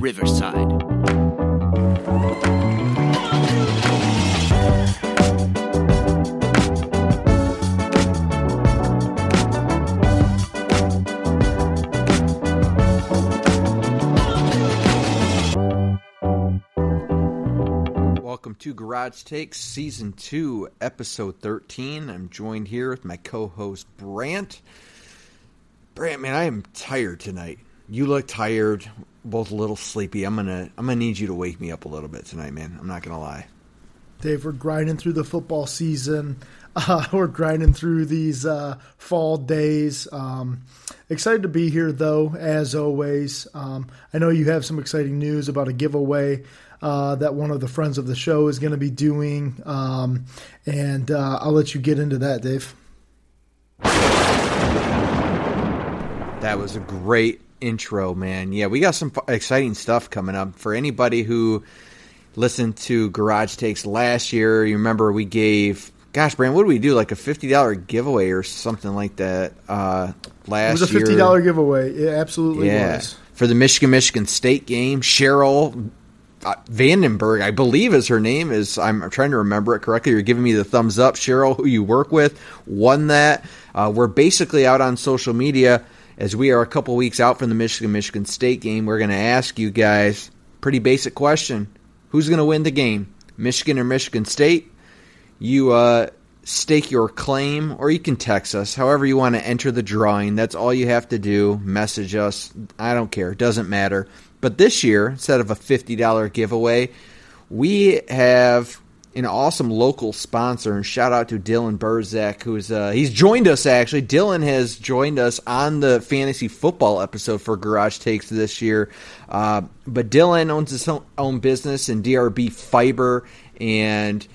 Riverside. Welcome to Garage Takes, Season 2, Episode 13. I'm joined here with my co-host, Brant. Brant, man, I am tired tonight. You look tired, both a little sleepy. I'm gonna need you to wake me up a little bit tonight, man. I'm not gonna lie. Dave, we're grinding through the football season. We're grinding through these fall days. Excited to be here, though, as always. I know you have some exciting news about a giveaway that one of the friends of the show is going to be doing. And I'll let you get into that, Dave. That was a great intro, man. Yeah, we got some exciting stuff coming up. For anybody who listened to Garage Takes last year, you remember we gave, gosh, Brand, what did we do? Like a $50 giveaway or something like that last year. It was a $50 giveaway. It absolutely was. For the Michigan State game, Cheryl Vandenberg, I believe is her name. I'm trying to remember it correctly. You're giving me the thumbs up. Cheryl, who you work with, won that. We're basically out on social media as we are a couple weeks out from the Michigan State game. We're going to ask you guys pretty basic question: who's going to win the game, Michigan or Michigan State? You stake your claim, or you can text us. However you want to enter the drawing, that's all you have to do. Message us. I don't care. It doesn't matter. But this year, instead of a $50 giveaway, we have an awesome local sponsor. And shout out to Dylan Burzek, who's he's joined us actually. Dylan has joined us on the fantasy football episode for Garage Takes this year. But Dylan owns his own business in DRB Fiber. And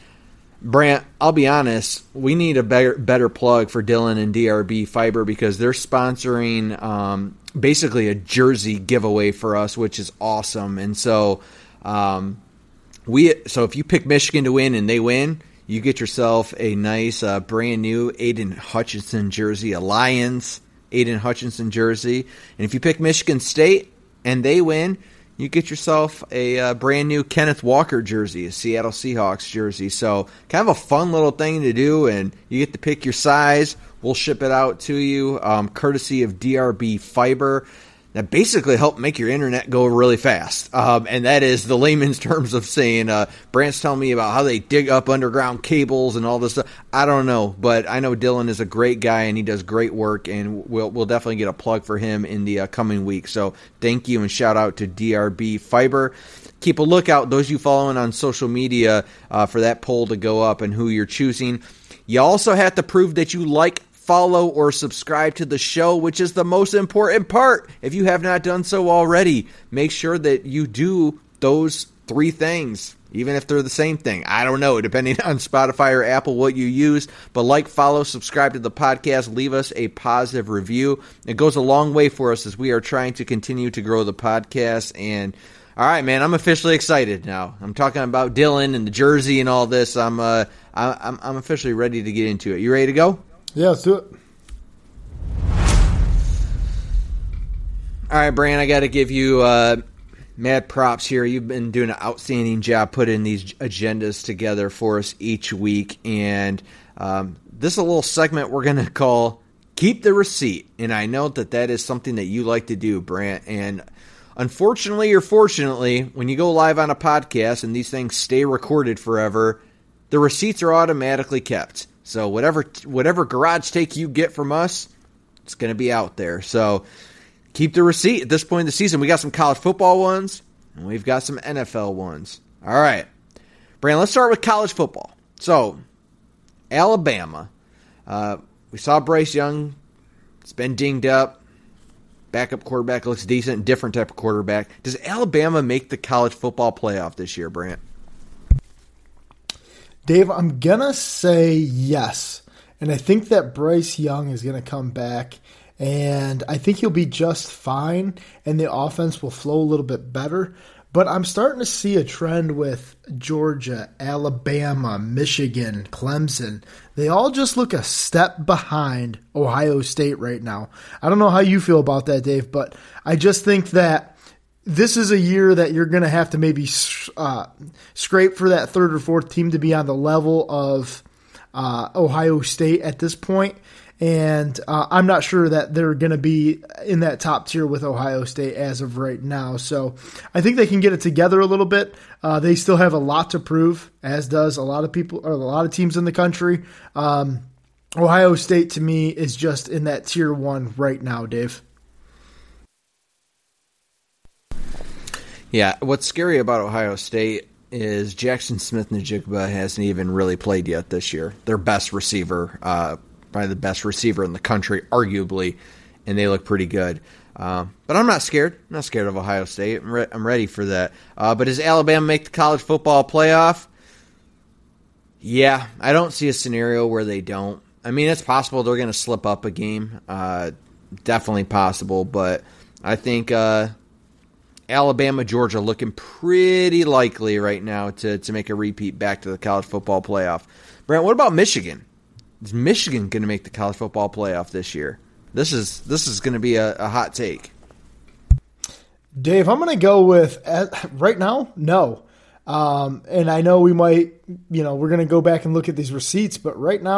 Brant, I'll be honest, we need a better plug for Dylan and DRB Fiber because they're sponsoring basically a jersey giveaway for us, which is awesome. And so if you pick Michigan to win and they win, you get yourself a nice brand new Aidan Hutchinson jersey, a Lions Aidan Hutchinson jersey. And if you pick Michigan State and they win, you get yourself a brand new Kenneth Walker jersey, a Seattle Seahawks jersey. So kind of a fun little thing to do, and you get to pick your size. We'll ship it out to you, courtesy of DRB Fiber. That basically helped make your internet go really fast. And that is the layman's terms of saying, Brant's telling me about how they dig up underground cables and all this stuff. I don't know, but I know Dylan is a great guy and he does great work, and we'll definitely get a plug for him in the coming week. So thank you and shout out to DRB Fiber. Keep a lookout, those of you following on social media, for that poll to go up and who you're choosing. You also have to prove that you like, follow, or subscribe to the show, which is the most important part. If you have not done so already, make sure that you do those three things, even if they're the same thing. I don't know, depending on Spotify or Apple, what you use. But like, follow, subscribe to the podcast, leave us a positive review. It goes a long way for us as we are trying to continue to grow the podcast. And all right, man, I'm officially excited now. I'm talking about Dylan and the jersey and all this. I'm officially ready to get into it. You ready to go? Yeah, let's do it. All right, Brant, I got to give you mad props here. You've been doing an outstanding job putting these agendas together for us each week. And this is a little segment we're going to call Keep the Receipt. And I know that is something that you like to do, Brant. And unfortunately or fortunately, when you go live on a podcast and these things stay recorded forever, the receipts are automatically kept. So whatever garage take you get from us, it's going to be out there. So keep the receipt at this point in the season. We got some college football ones, and we've got some NFL ones. All right, Brant, let's start with college football. So Alabama, we saw Bryce Young. It's been dinged up. Backup quarterback looks decent, different type of quarterback. Does Alabama make the college football playoff this year, Brant? Dave, I'm going to say yes, and I think that Bryce Young is going to come back, and I think he'll be just fine, and the offense will flow a little bit better, but I'm starting to see a trend with Georgia, Alabama, Michigan, Clemson. They all just look a step behind Ohio State right now. I don't know how you feel about that, Dave, but I just think that this is a year that you're going to have to maybe scrape for that third or fourth team to be on the level of Ohio State at this point. And I'm not sure that they're going to be in that top tier with Ohio State as of right now. So I think they can get it together a little bit. They still have a lot to prove, as does a lot of people or a lot of teams in the country. Ohio State, to me, is just in that tier one right now, Dave. Yeah, what's scary about Ohio State is Jackson Smith Njigba hasn't even really played yet this year. Their best receiver, probably the best receiver in the country, arguably, and they look pretty good. But I'm not scared. I'm not scared of Ohio State. I'm ready for that. But does Alabama make the college football playoff? Yeah, I don't see a scenario where they don't. I mean, it's possible they're going to slip up a game. Definitely possible, but I think Alabama, Georgia looking pretty likely right now to make a repeat back to the college football playoff. Brant, what about Michigan? Is Michigan going to make the college football playoff this year? This is going to be a hot take. Dave, I'm going to go with, right now, no. And I know we might, we're going to go back and look at these receipts, but right now,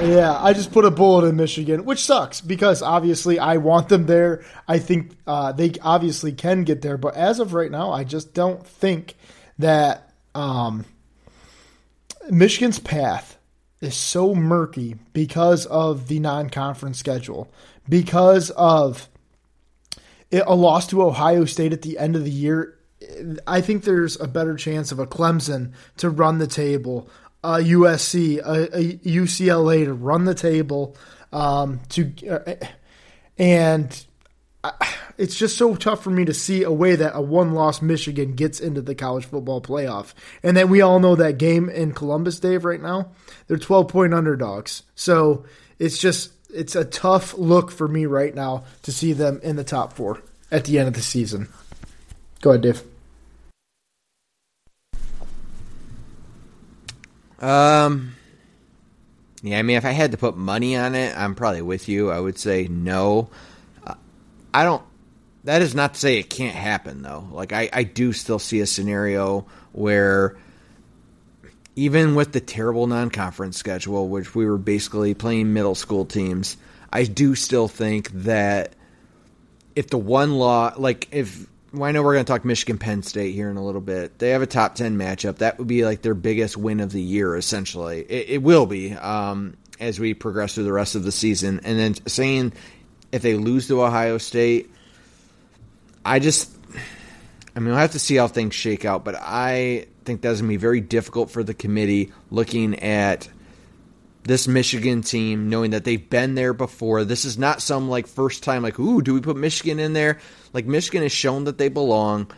yeah, I just put a bullet in Michigan, which sucks because obviously I want them there. I think they obviously can get there, but as of right now, I just don't think that Michigan's path is so murky because of the non-conference schedule, because of a loss to Ohio State at the end of the year. I think there's a better chance of a Clemson to run the table, a USC, a UCLA to run the table. It's just so tough for me to see a way that a one-loss Michigan gets into the college football playoff. And then we all know that game in Columbus, Dave, right now, they're 12-point underdogs. So it's a tough look for me right now to see them in the top four at the end of the season. Go ahead, Dave. Yeah, I mean, if I had to put money on it, I'm probably with you. I would say no. I don't. That is not to say it can't happen, though. Like, I do still see a scenario where even with the terrible non-conference schedule, which we were basically playing middle school teams, I do still think that if the one law, like if, well, I know we're going to talk Michigan-Penn State here in a little bit. They have a top 10 matchup. That would be like their biggest win of the year, essentially. It will be as we progress through the rest of the season. And then saying if they lose to Ohio State, we'll have to see how things shake out, but I think that's going to be very difficult for the committee looking at this Michigan team, knowing that they've been there before. This is not some first time, do we put Michigan in there? Like, Michigan has shown that they belong.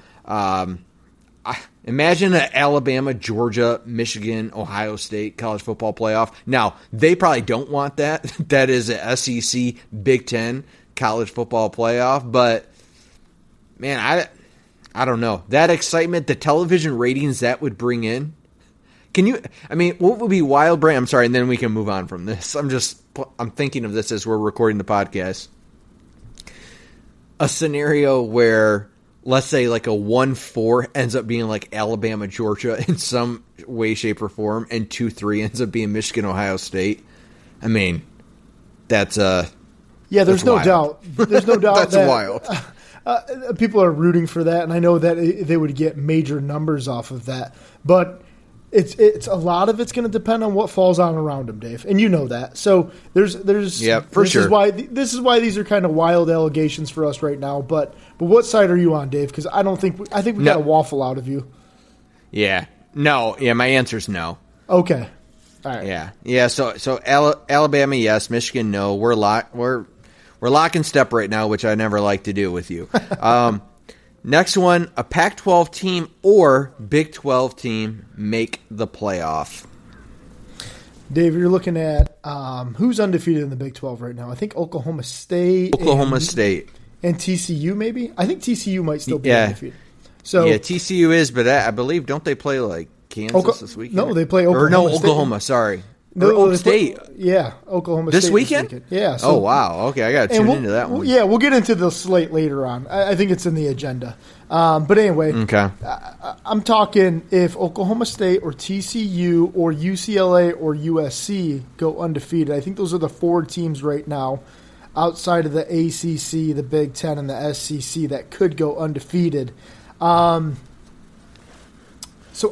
Imagine an Alabama, Georgia, Michigan, Ohio State college football playoff. Now, they probably don't want that. That is an SEC Big Ten college football playoff. But, man, I don't know. That excitement, the television ratings that would bring in. What would be wild, Brant? I'm sorry, and then we can move on from this. I'm thinking of this as we're recording the podcast. A scenario where, let's say, a 1-4 ends up being Alabama, Georgia in some way, shape, or form, and 2-3 ends up being Michigan, Ohio State. I mean, that's yeah, there's no doubt. There's no doubt that's wild. People are rooting for that, and I know that they would get major numbers off of that. But it's a lot of it's going to depend on what falls on around them, Dave, and you know that. So there's yeah, for sure. This is why these are kind of wild allegations for us right now. But what side are you on, Dave? Because I think we got a waffle out of you. Yeah, no, yeah, my answer's no. Okay, all right. Yeah. So Alabama, yes. Michigan, no. We're lock and step right now, which I never like to do with you. Next one, a Pac-12 team or Big 12 team make the playoff. Dave, you're looking at who's undefeated in the Big 12 right now. I think Oklahoma State. And TCU maybe? I think TCU might still be undefeated. So, yeah, TCU is, but I believe, don't they play Kansas this weekend? No, they play Oklahoma State. Oklahoma, sorry. State. Yeah, Oklahoma State. This weekend? Yeah. So, oh, wow. Okay, I got to tune into that one. Yeah, we'll get into the slate later on. I think it's in the agenda. But anyway, okay. I'm talking if Oklahoma State or TCU or UCLA or USC go undefeated. I think those are the four teams right now outside of the ACC, the Big Ten, and the SEC that could go undefeated. So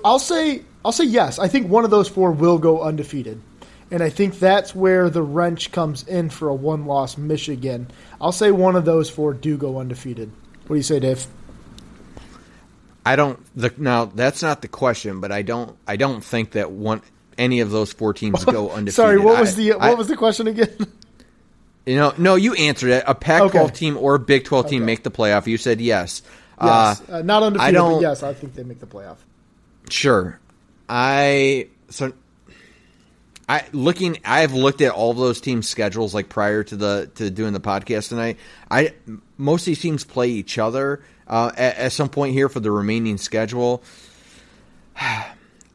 I'll say yes. I think one of those four will go undefeated. And I think that's where the wrench comes in for a one-loss Michigan. I'll say one of those four do go undefeated. What do you say, Dave? Now that's not the question, but I don't think that any of those four teams go undefeated. Sorry, what was the question again? No, you answered it. A Pac-12 team or a Big 12 team make the playoff. You said yes. Yes, not undefeated, but yes, I think they make the playoff. Sure. I've looked at all of those teams' schedules like prior to doing the podcast tonight. Most of these teams play each other at some point here for the remaining schedule.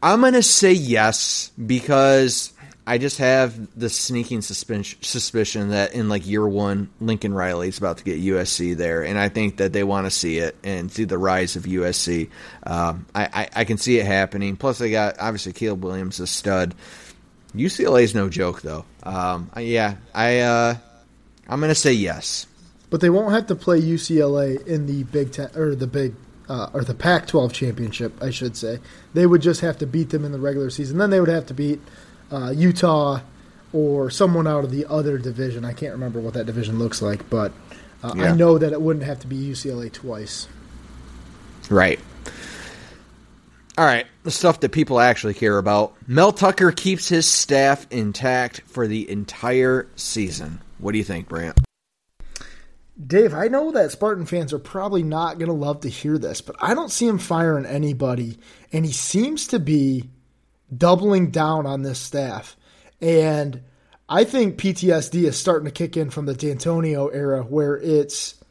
I'm going to say yes because I just have the sneaking suspicion that in like year one, Lincoln Riley is about to get USC there, and I think that they want to see it and see the rise of USC. I can see it happening. Plus, they got obviously Caleb Williams, a stud. UCLA is no joke, though. I'm going to say yes, but they won't have to play UCLA in the Big Ten or the Big. Or the Pac-12 championship, I should say. They would just have to beat them in the regular season. Then they would have to beat Utah or someone out of the other division. I can't remember what that division looks like, but I know that it wouldn't have to be UCLA twice. Right. All right, the stuff that people actually care about. Mel Tucker keeps his staff intact for the entire season. What do you think, Brant? Dave, I know that Spartan fans are probably not going to love to hear this, but I don't see him firing anybody, and he seems to be doubling down on this staff. And I think PTSD is starting to kick in from the D'Antonio era where it's –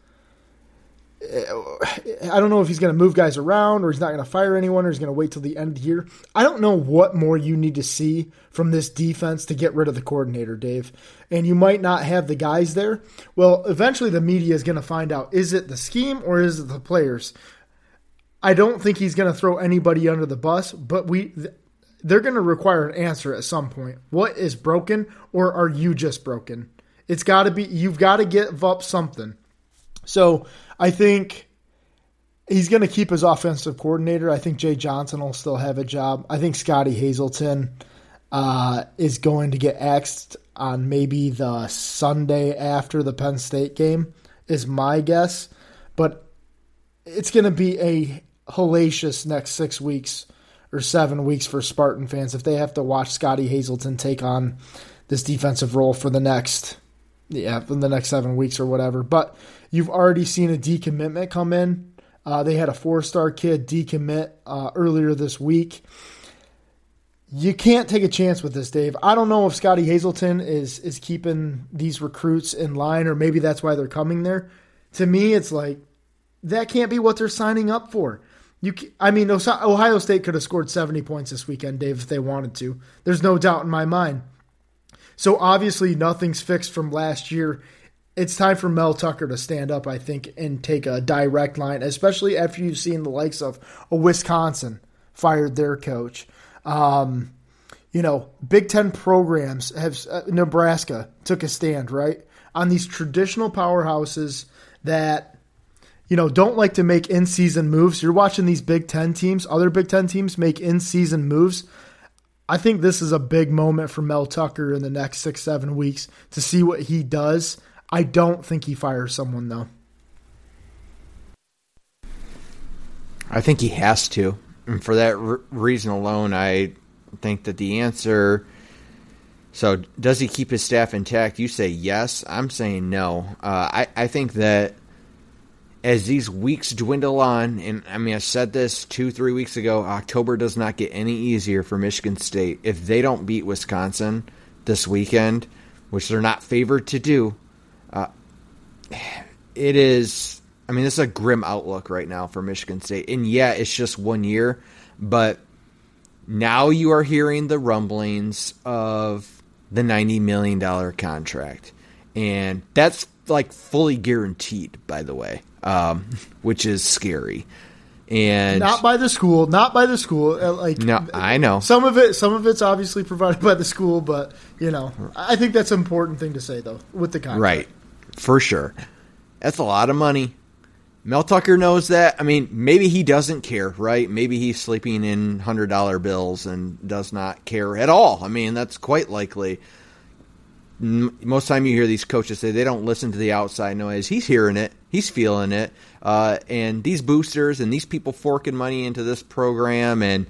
I don't know if he's going to move guys around or he's not going to fire anyone or he's going to wait till the end of the year. I don't know what more you need to see from this defense to get rid of the coordinator, Dave. And you might not have the guys there. Well, eventually the media is going to find out, is it the scheme or is it the players? I don't think he's going to throw anybody under the bus, but they're going to require an answer at some point. What is broken, or are you just broken? It's got to be, you've got to give up something. So I think he's going to keep his offensive coordinator. I think Jay Johnson will still have a job. I think Scottie Hazelton is going to get axed on maybe the Sunday after the Penn State game is my guess. But it's going to be a hellacious next 6 weeks or 7 weeks for Spartan fans if they have to watch Scottie Hazelton take on this defensive role for the next 7 weeks or whatever. But you've already seen a decommitment come in. They had a 4-star kid decommit earlier this week. You can't take a chance with this, Dave. I don't know if Scottie Hazelton is keeping these recruits in line, or maybe that's why they're coming there. To me, it's like, that can't be what they're signing up for. Ohio State could have scored 70 points this weekend, Dave, if they wanted to. There's no doubt in my mind. So obviously nothing's fixed from last year. It's time for Mel Tucker to stand up, I think, and take a direct line, especially after you've seen the likes of Wisconsin fired their coach. Big Ten programs have Nebraska took a stand, right, on these traditional powerhouses that, don't like to make in-season moves. You're watching these Big Ten teams, other Big Ten teams make in-season moves. I think this is a big moment for Mel Tucker in the next 6-7 weeks to see what he does. I don't think he fires someone, though. I think he has to. And for that reason alone, I think that the answer... So does he keep his staff intact? You say yes. I'm saying no. I think that as these weeks dwindle on, and I mean I said this 2-3 weeks ago, October does not get any easier for Michigan State. If they don't beat Wisconsin this weekend, which they're not favored to do, it is... I mean, this is a grim outlook right now for Michigan State. And, yeah, it's just 1 year, but Now you are hearing the rumblings of the $90 million contract. And that's like fully guaranteed, by the way, which is scary. And not by the school. Like, no, I know some of it's obviously provided by the school, but you know, I think that's an important thing to say though with the contract. Right, for sure. That's a lot of money. Mel Tucker knows that. I mean, maybe he doesn't care, right? Maybe he's sleeping in $100 bills and does not care at all. I mean, that's quite likely. Most time you hear these coaches say they don't listen to the outside noise. He's hearing it. He's feeling it. And these boosters and these people forking money into this program, and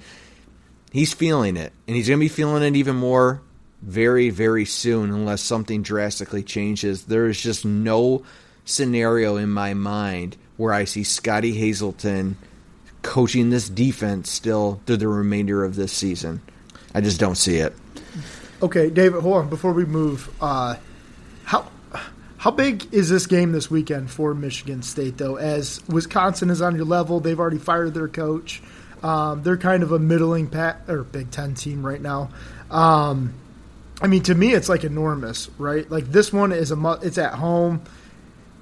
he's feeling it. And he's going to be feeling it even more very, very soon unless something drastically changes. There is just no scenario in my mind where I see Scottie Hazelton coaching this defense still through the remainder of this season. I just don't see it. Okay, David, hold on. Before we move, how big is this game this weekend for Michigan State, though? As Wisconsin is on your level, they've already fired their coach. They're kind of a middling Big Ten team right now. I mean, to me, it's like enormous, right? Like this one is it's at home.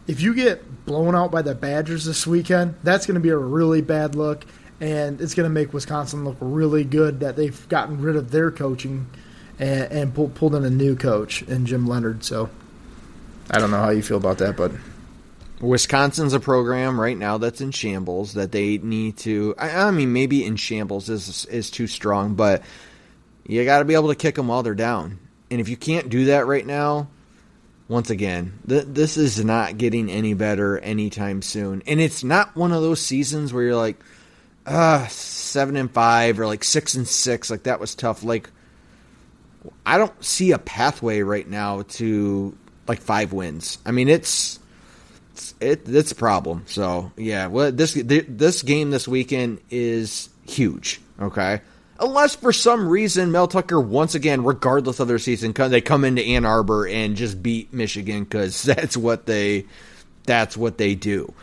If you get blown out by the Badgers this weekend, that's going to be a really bad look, and it's going to make Wisconsin look really good that they've gotten rid of their coaching and pulled in a new coach in Jim Leonard, so I don't know how you feel about that, but Wisconsin's a program right now that's in shambles that they need to. I mean, maybe in shambles is too strong, but you got to be able to kick them while they're down. And if you can't do that right now, once again, this is not getting any better anytime soon. And it's not one of those seasons where you're like, 7-5 or like 6-6, like that was tough. Like, I don't see a pathway right now to like 5 wins. I mean, it's a problem. So yeah, well, this game this weekend is huge. Okay, unless for some reason Mel Tucker once again, regardless of their season, they come into Ann Arbor and just beat Michigan because that's what they do,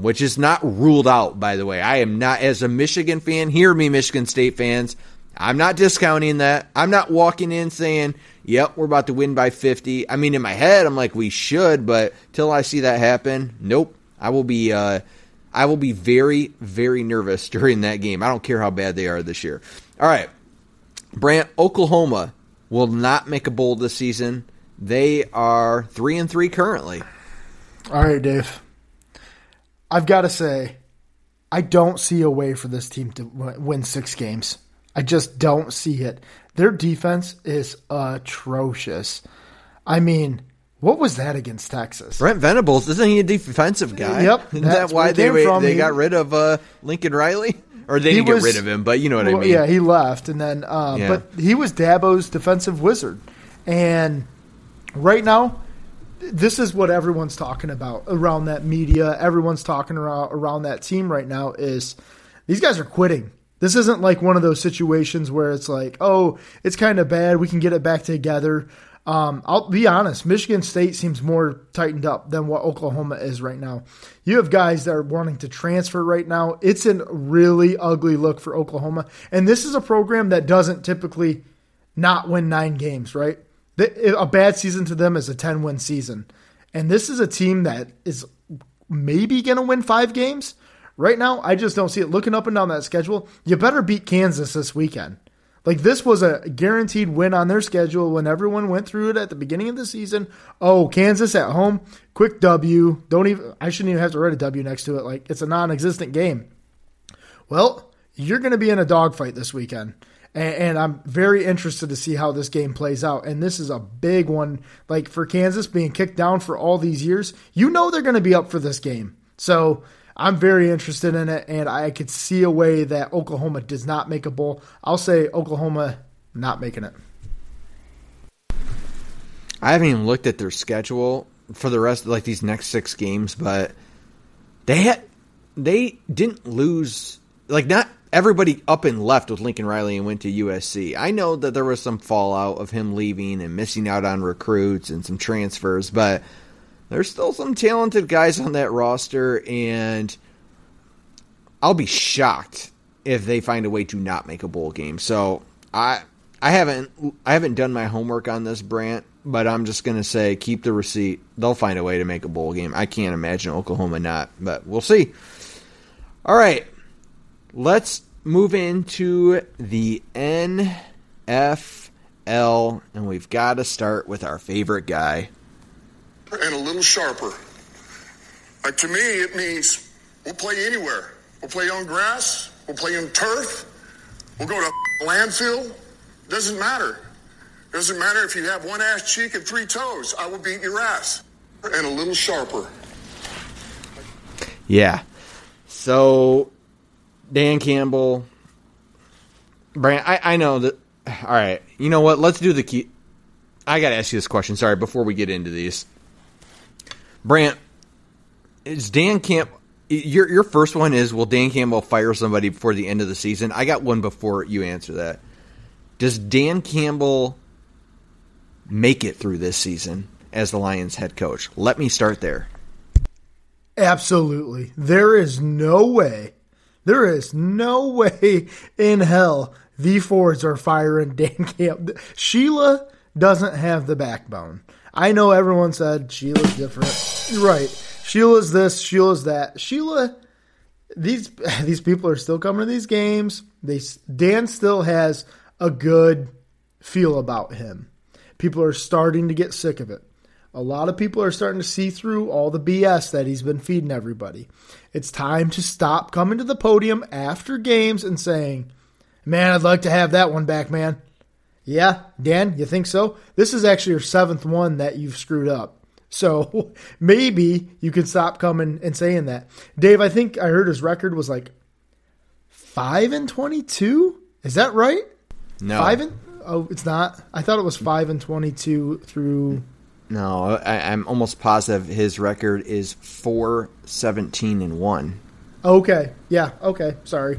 which is not ruled out. By the way, I am not, as a Michigan fan. Hear me, Michigan State fans. I'm not discounting that. I'm not walking in saying, yep, we're about to win by 50. I mean, in my head, I'm like, we should, but till I see that happen, nope. I will be very, very nervous during that game. I don't care how bad they are this year. All right. Brant, Oklahoma will not make a bowl this season. They are 3-3 currently. All right, Dave. I've got to say, I don't see a way for this team to win 6 games. I just don't see it. Their defense is atrocious. I mean, what was that against Texas? Brent Venables, isn't he a defensive guy? Yep. Isn't that why they got rid of Lincoln Riley? Or they didn't get rid of him, but you know what I mean. Yeah, he left. And then, But he was Dabo's defensive wizard. And right now, this is what everyone's talking about around that media. Everyone's talking around that team right now is these guys are quitting. This isn't like one of those situations where it's like, oh, it's kind of bad. We can get it back together. I'll be honest. Michigan State seems more tightened up than what Oklahoma is right now. You have guys that are wanting to transfer right now. It's a really ugly look for Oklahoma. And this is a program that doesn't typically not win 9 games, right? A bad season to them is a 10-win season. And this is a team that is maybe going to win 5 games. Right now, I just don't see it. Looking up and down that schedule, you better beat Kansas this weekend. Like, this was a guaranteed win on their schedule when everyone went through it at the beginning of the season. Oh, Kansas at home, quick W. I shouldn't even have to write a W next to it. Like, it's a non-existent game. Well, you're going to be in a dogfight this weekend. And I'm very interested to see how this game plays out. And this is a big one. Like, for Kansas being kicked down for all these years, you know they're going to be up for this game. So I'm very interested in it, and I could see a way that Oklahoma does not make a bowl. I'll say Oklahoma not making it. I haven't even looked at their schedule for the rest of like these next 6 games, but they didn't lose. Like, not everybody up and left with Lincoln Riley and went to USC. I know that there was some fallout of him leaving and missing out on recruits and some transfers, but there's still some talented guys on that roster, and I'll be shocked if they find a way to not make a bowl game. So I haven't done my homework on this, Brant, but I'm just going to say keep the receipt. They'll find a way to make a bowl game. I can't imagine Oklahoma not, but we'll see. All right, let's move into the NFL, and we've got to start with our favorite guy. And a little sharper. Like, to me, it means we'll play anywhere. We'll play on grass. We'll play on turf. We'll go to landfill. Doesn't matter. Doesn't matter if you have one ass cheek and three toes. I will beat your ass. And a little sharper. Yeah. So, Dan Campbell, Brant, I know that. All right. You know what? Let's do the key. I got to ask you this question. Sorry, before we get into these. Brant, is Dan Campbell, your first one is, will Dan Campbell fire somebody before the end of the season? I got one before you answer that. Does Dan Campbell make it through this season as the Lions head coach? Let me start there. Absolutely. There is no way. There is no way in hell the Fords are firing Dan Campbell. Sheila doesn't have the backbone. I know everyone said Sheila's different. You're right. Sheila's this, Sheila's that. Sheila, these people are still coming to these games. Dan still has a good feel about him. People are starting to get sick of it. A lot of people are starting to see through all the BS that he's been feeding everybody. It's time to stop coming to the podium after games and saying, man, I'd like to have that one back, man. Yeah, Dan, you think so? This is actually your 7th one that you've screwed up. So maybe you could stop coming and saying that. Dave, I think I heard his record was like 5-22. Is that right? No. Oh, it's not. I thought it was 5-22 through. No, I'm almost positive his record is 4-17-1. Okay. Yeah. Okay. Sorry.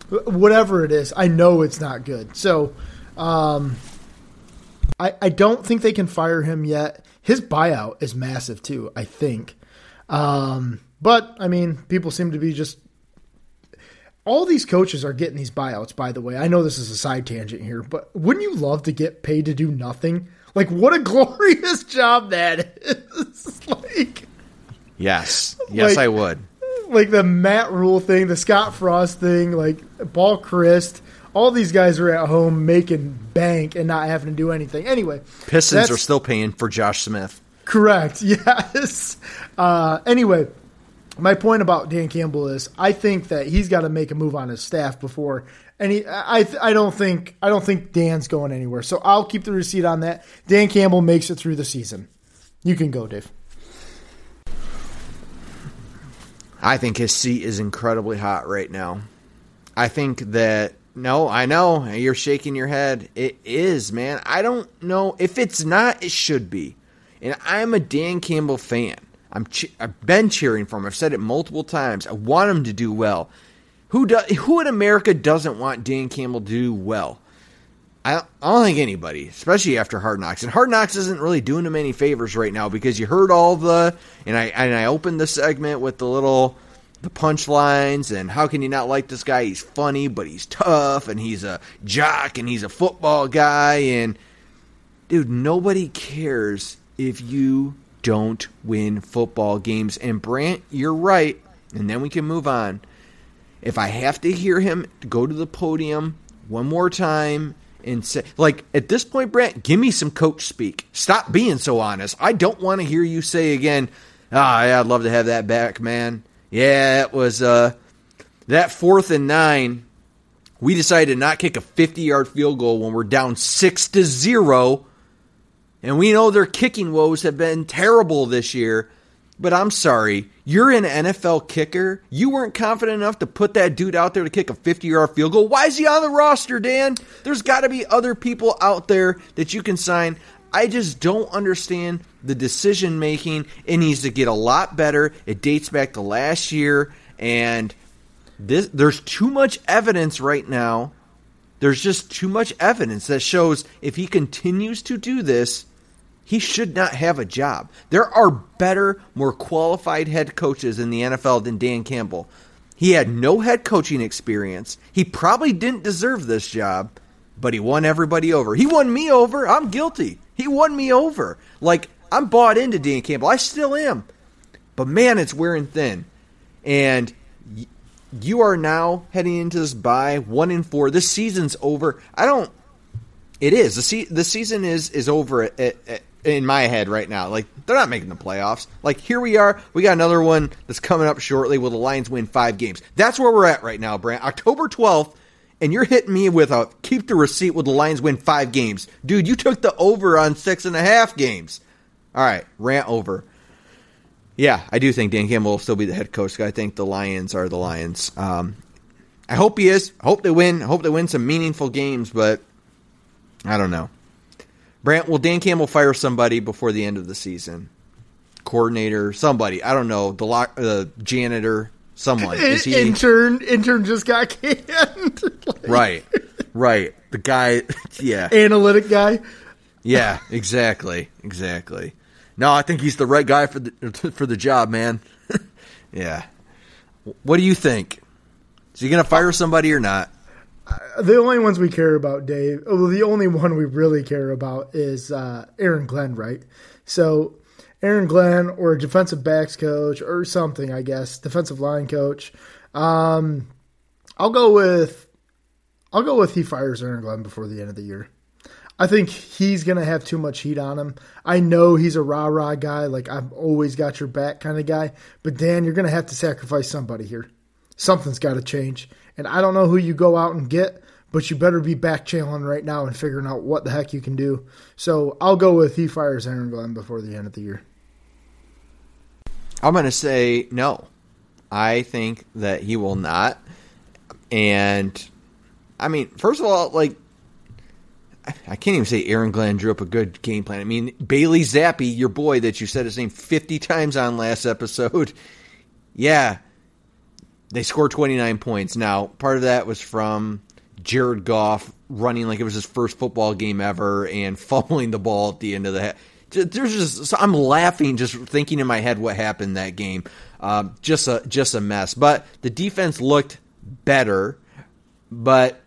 Whatever it is, I know it's not good. So, I don't think they can fire him yet. His buyout is massive too, I think. But I mean, people seem to be just, all these coaches are getting these buyouts, by the way. I know this is a side tangent here, but wouldn't you love to get paid to do nothing? Like, what a glorious job that is. Like, yes, like, I would. Like the Matt Rule thing, the Scott Frost thing, like Paul Christ, all these guys are at home making bank and not having to do anything. Anyway, Pistons are still paying for Josh Smith. Correct. Yes. Anyway, my point about Dan Campbell is I think that he's got to make a move on his staff before any. I don't think Dan's going anywhere. So I'll keep the receipt on that. Dan Campbell makes it through the season. You can go, Dave. I think his seat is incredibly hot right now. I think that, no, I know, you're shaking your head. It is, man. I don't know. If it's not, it should be. And I'm a Dan Campbell fan. I've been cheering for him. I've said it multiple times. I want him to do well. Who in America doesn't want Dan Campbell to do well? I don't think anybody, especially after Hard Knocks. And Hard Knocks isn't really doing him any favors right now, because you heard all the, and I opened the segment with the punchlines and how can you not like this guy? He's funny, but he's tough, and he's a jock, and he's a football guy. And dude, nobody cares if you don't win football games. And Brant, you're right. And then we can move on. If I have to hear him go to the podium one more time and say, like, at this point, Brant, give me some coach speak. Stop being so honest. I don't want to hear you say again, I'd love to have that back, man. Yeah, it was that 4th and 9. We decided to not kick a 50-yard field goal when we're down 6-0, and we know their kicking woes have been terrible this year. But I'm sorry, you're an NFL kicker. You weren't confident enough to put that dude out there to kick a 50-yard field goal. Why is he on the roster, Dan? There's got to be other people out there that you can sign. I just don't understand the decision-making. It needs to get a lot better. It dates back to last year, and there's too much evidence right now. There's just too much evidence that shows if he continues to do this, he should not have a job. There are better, more qualified head coaches in the NFL than Dan Campbell. He had no head coaching experience. He probably didn't deserve this job, but he won everybody over. He won me over. I'm guilty. He won me over. Like, I'm bought into Dan Campbell. I still am. But, man, it's wearing thin. And you are now heading into this bye 1-4. This season's over. I don't – it is. The season is over at in my head right now. Like, they're not making the playoffs. Like, here we are. We got another one that's coming up shortly where the Lions win 5 games. That's where we're at right now, Brant. October 12th, and you're hitting me with a keep the receipt with the Lions win 5 games. Dude, you took the over on 6.5 games. All right, rant over. Yeah, I do think Dan Campbell will still be the head coach. I think the Lions are the Lions. I hope he is. I hope they win. I hope they win some meaningful games, but I don't know. Brant, will Dan Campbell fire somebody before the end of the season? Coordinator, somebody. I don't know. The janitor, someone. Is he... Intern just got canned. Like... Right. The guy, yeah. Analytic guy. Yeah, exactly. No, I think he's the right guy for the job, man. Yeah. What do you think? Is he going to fire somebody or not? The only ones we care about, Dave, well, the only one we really care about is Aaron Glenn, right? So Aaron Glenn or defensive backs coach or something, I guess, defensive line coach. I'll go with he fires Aaron Glenn before the end of the year. I think he's going to have too much heat on him. I know he's a rah-rah guy, like I've always got your back kind of guy. But, Dan, you're going to have to sacrifice somebody here. Something's got to change. And I don't know who you go out and get, but you better be back-channeling right now and figuring out what the heck you can do. So I'll go with he fires Aaron Glenn before the end of the year. I'm going to say no. I think that he will not. And, I mean, first of all, like, I can't even say Aaron Glenn drew up a good game plan. I mean, Bailey Zappe, your boy that you said his name 50 times on last episode, yeah, they scored 29 points. Now, part of that was from Jared Goff running like it was his first football game ever and fumbling the ball at the end of the half. There's just, I'm laughing just thinking in my head what happened that game. Just a mess. But the defense looked better. But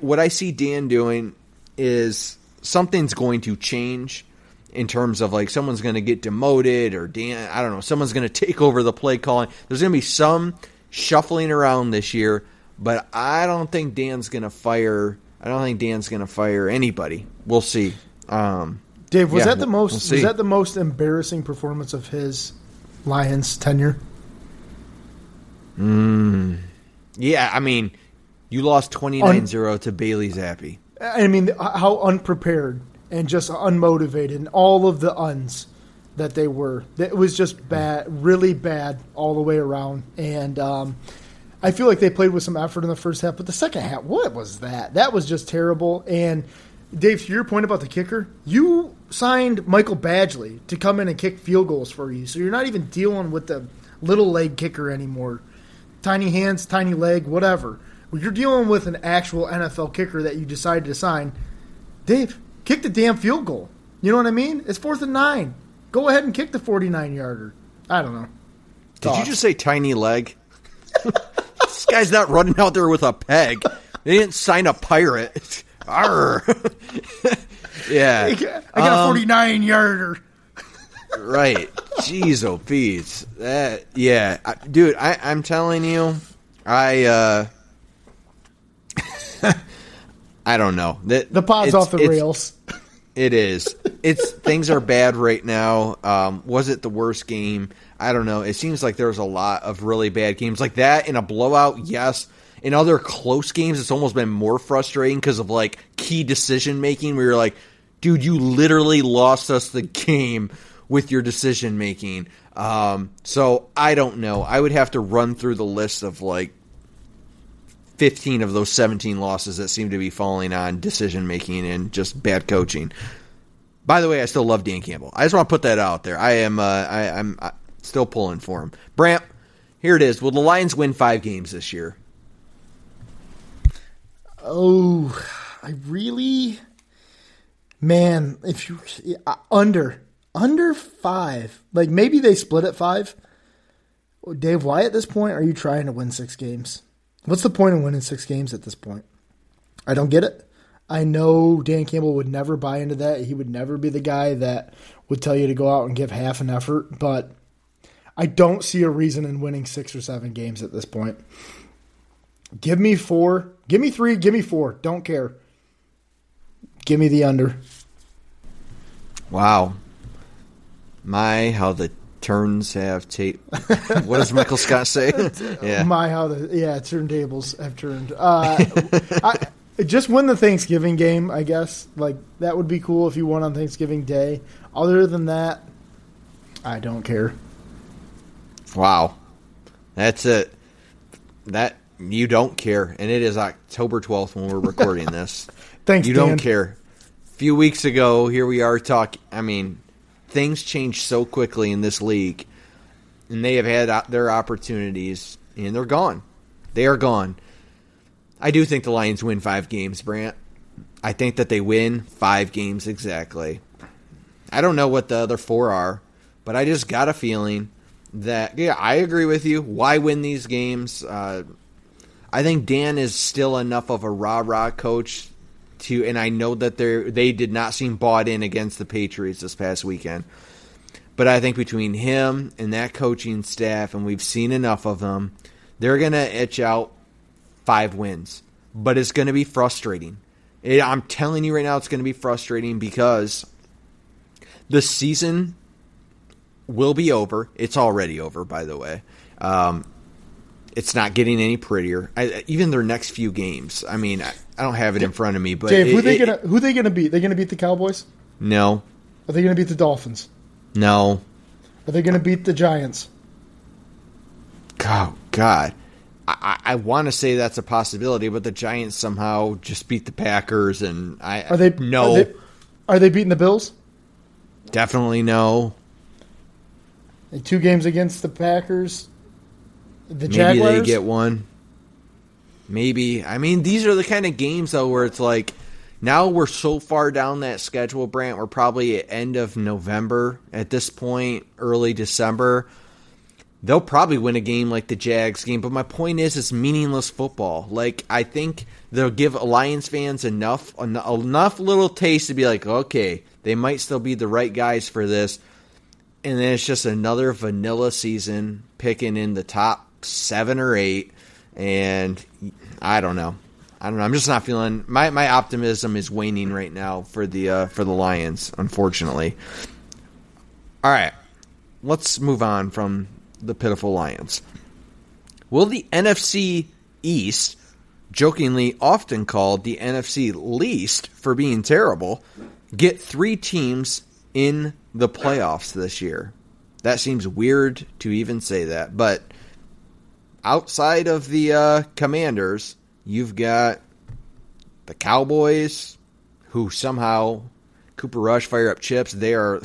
what I see Dan doing is something's going to change in terms of like someone's going to get demoted or Dan, I don't know, someone's going to take over the play calling. There's going to be some shuffling around this year, but I don't think Dan's going to fire anybody. We'll see. Dave, was that the most embarrassing performance of his Lions tenure? Yeah, I mean, you lost 29-0 to Bailey Zappe. I mean, how unprepared and just unmotivated and all of the uns that they were. It was just bad, really bad all the way around. And I feel like they played with some effort in the first half, but the second half, what was that? That was just terrible. And, Dave, to your point about the kicker, you signed Michael Badgley to come in and kick field goals for you, so you're not even dealing with the little leg kicker anymore. Tiny hands, tiny leg, whatever. You're dealing with an actual NFL kicker that you decided to sign. Dave, kick the damn field goal. You know what I mean? It's 4th and 9. Go ahead and kick the 49-yarder. I don't know. Did you just say tiny leg? This guy's not running out there with a peg. They didn't sign a pirate. Arr. Yeah. I got a 49-yarder. Right. Jeez, oh, beats. Yeah. Dude, I'm telling you, I don't know. The pod's off the rails. It is. It's things are bad right now. Was it the worst game? I don't know. It seems like there's a lot of really bad games like that in a blowout. Yes. In other close games, it's almost been more frustrating because of like key decision making. Where you're like, dude, you literally lost us the game with your decision making. So I don't know. I would have to run through the list of like 15 of those 17 losses that seem to be falling on decision-making and just bad coaching. By the way, I still love Dan Campbell. I just want to put that out there. I'm still pulling for him. Brant, here it is. Will the Lions win 5 games this year? Oh, I really... Man, if you... Under 5. Like, maybe they split at 5. Dave, why at this point are you trying to win 6 games? What's the point of winning 6 games at this point? I don't get it. I know Dan Campbell would never buy into that. He would never be the guy that would tell you to go out and give half an effort, but I don't see a reason in winning 6 or 7 games at this point. Give me 4. Give me 3. Give me 4. Don't care. Give me the under. Wow. My, how the turns have tape. What does Michael Scott say? Yeah. My, how the, yeah, turntables have turned. Just win the Thanksgiving game, I guess. Like, that would be cool if you won on Thanksgiving Day. Other than that, I don't care. Wow. That's it. That, you don't care. And it is October 12th when we're recording this. Thanks, Dan. You don't care. A few weeks ago, here we are talking. I mean, things change so quickly in this league. And they have had their opportunities, and they're gone. They are gone. I do think the Lions win 5 games, Brant. I think that they win 5 games exactly. I don't know what the other 4 are, but I just got a feeling that, yeah, I agree with you. Why win these games? I think Dan is still enough of a rah-rah coach to, and I know that they did not seem bought in against the Patriots this past weekend. But I think between him and that coaching staff, and we've seen enough of them, they're going to itch out 5 wins, but it's going to be frustrating. I'm telling you right now, it's going to be frustrating because the season will be over. It's already over, by the way. It's not getting any prettier. Even their next few games. I mean, I don't have it in front of me, but Dave, who they going to beat? They going to beat the Cowboys? No. Are they going to beat the Dolphins? No. Are they going to beat the Giants? Oh, God. I want to say that's a possibility, but the Giants somehow just beat the Packers, and no. Are they beating the Bills? Definitely no. And 2 games against the Packers, the Jaguars? Maybe they get one. Maybe. I mean, these are the kind of games, though, where it's like, now we're so far down that schedule, Brant, we're probably at end of November at this point, early December. They'll probably win a game like the Jags game, but my point is it's meaningless football. Like, I think they'll give Lions fans enough little taste to be like, okay, they might still be the right guys for this. And then it's just another vanilla season picking in the top 7 or 8. And I don't know. I'm just not feeling – my optimism is waning right now for the Lions, unfortunately. All right, let's move on from – the pitiful Lions. Will the NFC East, jokingly often called the NFC least for being terrible, get 3 teams in the playoffs this year? That seems weird to even say that, but outside of the Commanders, you've got the Cowboys, who somehow Cooper Rush fire up chips. They are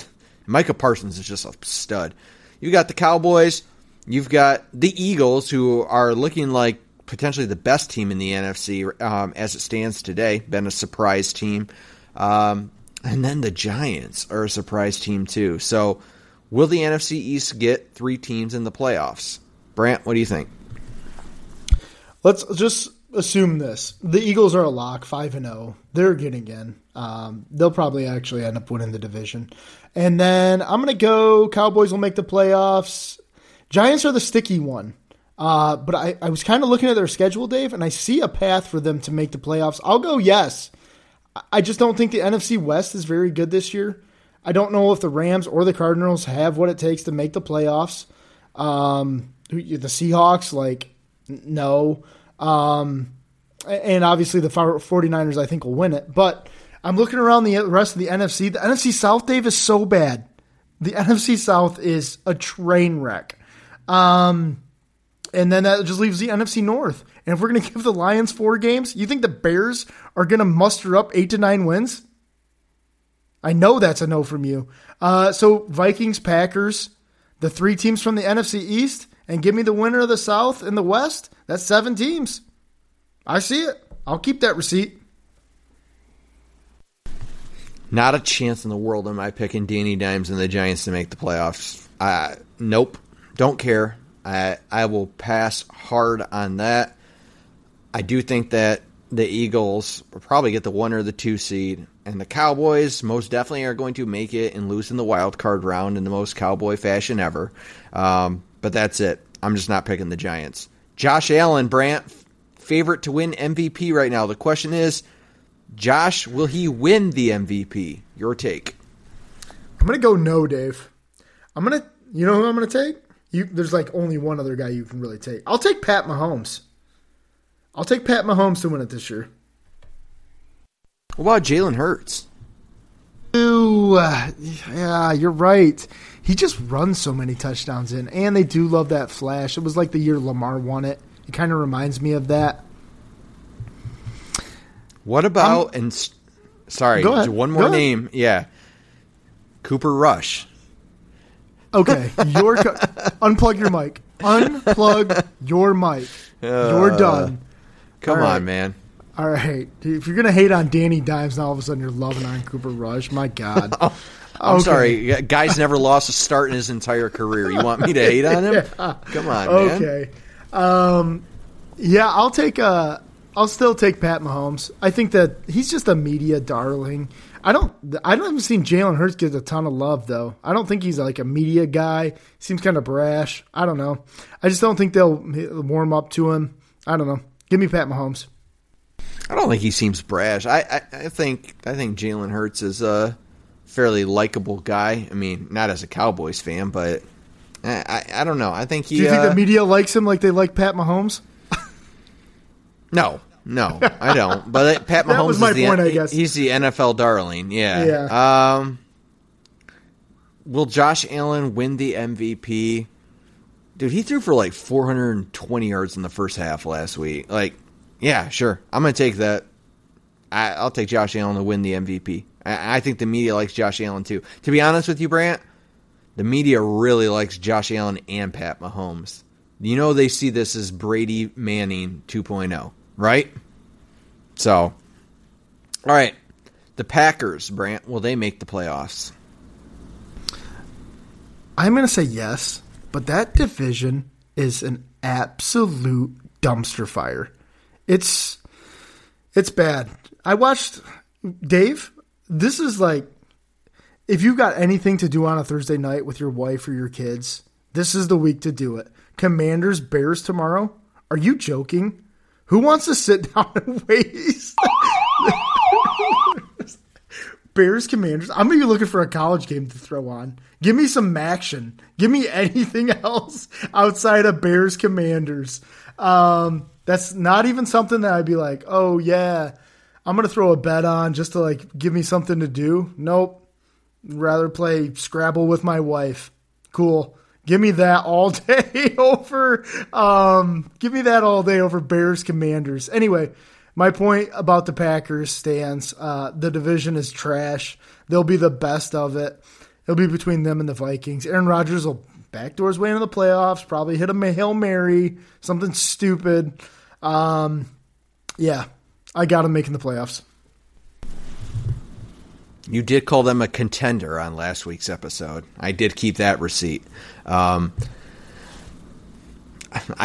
Micah Parsons is just a stud. You got the Cowboys. You've got the Eagles, who are looking like potentially the best team in the NFC as it stands today. Been a surprise team. And then the Giants are a surprise team, too. So will the NFC East get 3 teams in the playoffs? Brant, what do you think? Let's just assume this. The Eagles are a lock, 5-0. They're getting in. They'll probably actually end up winning the division. And then I'm going to go Cowboys will make the playoffs. Giants are the sticky one. But I was kind of looking at their schedule, Dave, and I see a path for them to make the playoffs. I'll go yes. I just don't think the NFC West is very good this year. I don't know if the Rams or the Cardinals have what it takes to make the playoffs. The Seahawks, no. And obviously the 49ers, I think, will win it. But I'm looking around the rest of the NFC. The NFC South, Dave, is so bad. The NFC South is a train wreck. And then that just leaves the NFC North. And if we're going to give the Lions 4 games, you think the Bears are going to muster up 8 to 9 wins? I know that's a no from you. So Vikings, Packers, the 3 teams from the NFC East, and give me the winner of the South and the West. That's 7 teams. I see it. I'll keep that receipt. Not a chance in the world am I picking Danny Dimes and the Giants to make the playoffs. Nope. Don't care. I will pass hard on that. I do think that the Eagles will probably get the 1 or the 2 seed, and the Cowboys most definitely are going to make it and lose in the wild card round in the most Cowboy fashion ever. But that's it. I'm just not picking the Giants. Josh Allen, Brant, favorite to win MVP right now. The question is, Josh, will he win the MVP? Your take. I'm going to go no, Dave. You know who I'm going to take? There's like only one other guy you can really take. I'll take Pat Mahomes. I'll take Pat Mahomes to win it this year. What about Jalen Hurts? Ooh, yeah, you're right. He just runs so many touchdowns in, and they do love that flash. It was like the year Lamar won it. It kind of reminds me of that. What about sorry, one more name. Yeah, Cooper Rush. Okay, unplug your mic. Unplug your mic. You're done. Come on, man. All right. If you're going to hate on Danny Dimes and all of a sudden you're loving on Cooper Rush, my God. Sorry. Guy's never lost a start in his entire career. You want me to hate on him? Yeah. Come on, man. Okay. Yeah, I'll still take Pat Mahomes. I think that he's just a media darling. I don't even see Jalen Hurts get a ton of love, though. I don't think he's like a media guy. Seems kind of brash. I don't know. I just don't think they'll warm up to him. I don't know. Give me Pat Mahomes. I don't think he seems brash. I think Jalen Hurts is a fairly likable guy. I mean, not as a Cowboys fan, but I don't know. I think he. Do you think the media likes him like they like Pat Mahomes? No, I don't. But Pat Mahomes was my point, I guess. He's the NFL darling. Yeah. Will Josh Allen win the MVP? Dude, he threw for like 420 yards in the first half last week. Like, yeah, sure. I'm going to take that. I'll take Josh Allen to win the MVP. I think the media likes Josh Allen too. To be honest with you, Brant, the media really likes Josh Allen and Pat Mahomes. You know they see this as Brady Manning 2.0. Right? So, all right. The Packers, Brant, will they make the playoffs? I'm going to say yes, but that division is an absolute dumpster fire. It's bad. I watched, Dave, this is like, if you've got anything to do on a Thursday night with your wife or your kids, this is the week to do it. Commanders, Bears tomorrow? Are you joking? Who wants to sit down and waste? Bears, Commanders. I'm going to be looking for a college game to throw on. Give me some action. Give me anything else outside of Bears, Commanders. That's not even something that I'd be like, oh, yeah, I'm going to throw a bet on just to, like, give me something to do. Nope. I'd rather play Scrabble with my wife. Cool. Give me that all day over. Give me that all day over Bears Commanders. Anyway, my point about the Packers stands. The division is trash. They'll be the best of it. It'll be between them and the Vikings. Aaron Rodgers will backdoor his way into the playoffs. Probably hit a Hail Mary, something stupid. Yeah, I got him making the playoffs. You did call them a contender on last week's episode. I did keep that receipt. I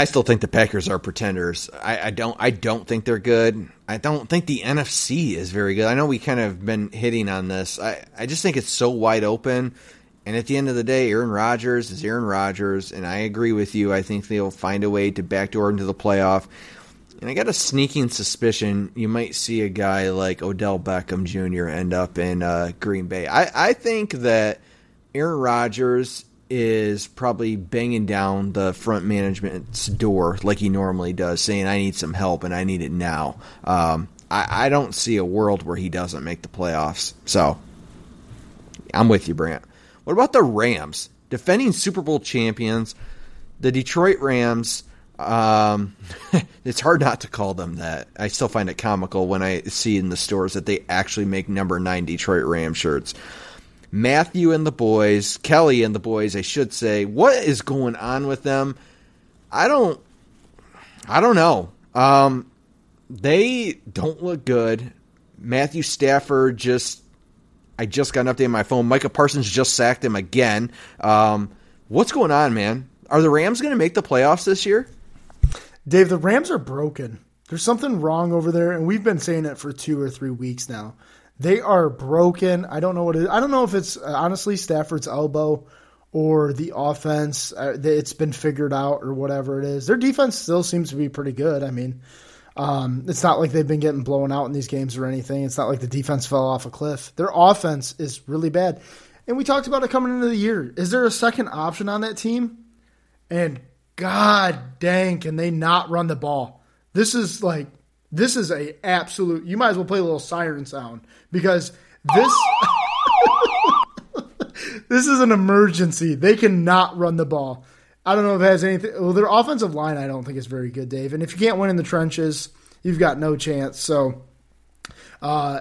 still think the Packers are pretenders. I don't think they're good. I don't think the NFC is very good. I know we kind of been hitting on this. I just think it's so wide open. And at the end of the day, Aaron Rodgers is Aaron Rodgers. And I agree with you. I think they'll find a way to backdoor into the playoff. And I got a sneaking suspicion you might see a guy like Odell Beckham Jr. end up in Green Bay. I think that Aaron Rodgers is probably banging down the front management's door like he normally does, saying, I need some help and I need it now. I don't see a world where he doesn't make the playoffs. So I'm with you, Brant. What about the Rams? Defending Super Bowl champions, the Detroit Rams. It's hard not to call them that. I still find it comical when I see in the stores that they actually make number 9 Detroit Rams shirts. Kelly and the boys, I should say. What is going on with them? I don't know. They don't look good. Matthew Stafford I just got an update on my phone. Micah Parsons just sacked him again. What's going on, man? Are the Rams going to make the playoffs this year? Dave, the Rams are broken. There's something wrong over there, and we've been saying it for 2 or 3 weeks now. They are broken. I don't know what it is. I don't know if it's, honestly, Stafford's elbow or the offense. It's been figured out or whatever it is. Their defense still seems to be pretty good. I mean, it's not like they've been getting blown out in these games or anything. It's not like the defense fell off a cliff. Their offense is really bad. And we talked about it coming into the year. Is there a second option on that team? And God dang, can they not run the ball? This is a absolute, you might as well play a little siren sound, because this, this is an emergency. They cannot run the ball. I don't know if it has anything. Well, their offensive line, I don't think is very good, Dave. And if you can't win in the trenches, you've got no chance. So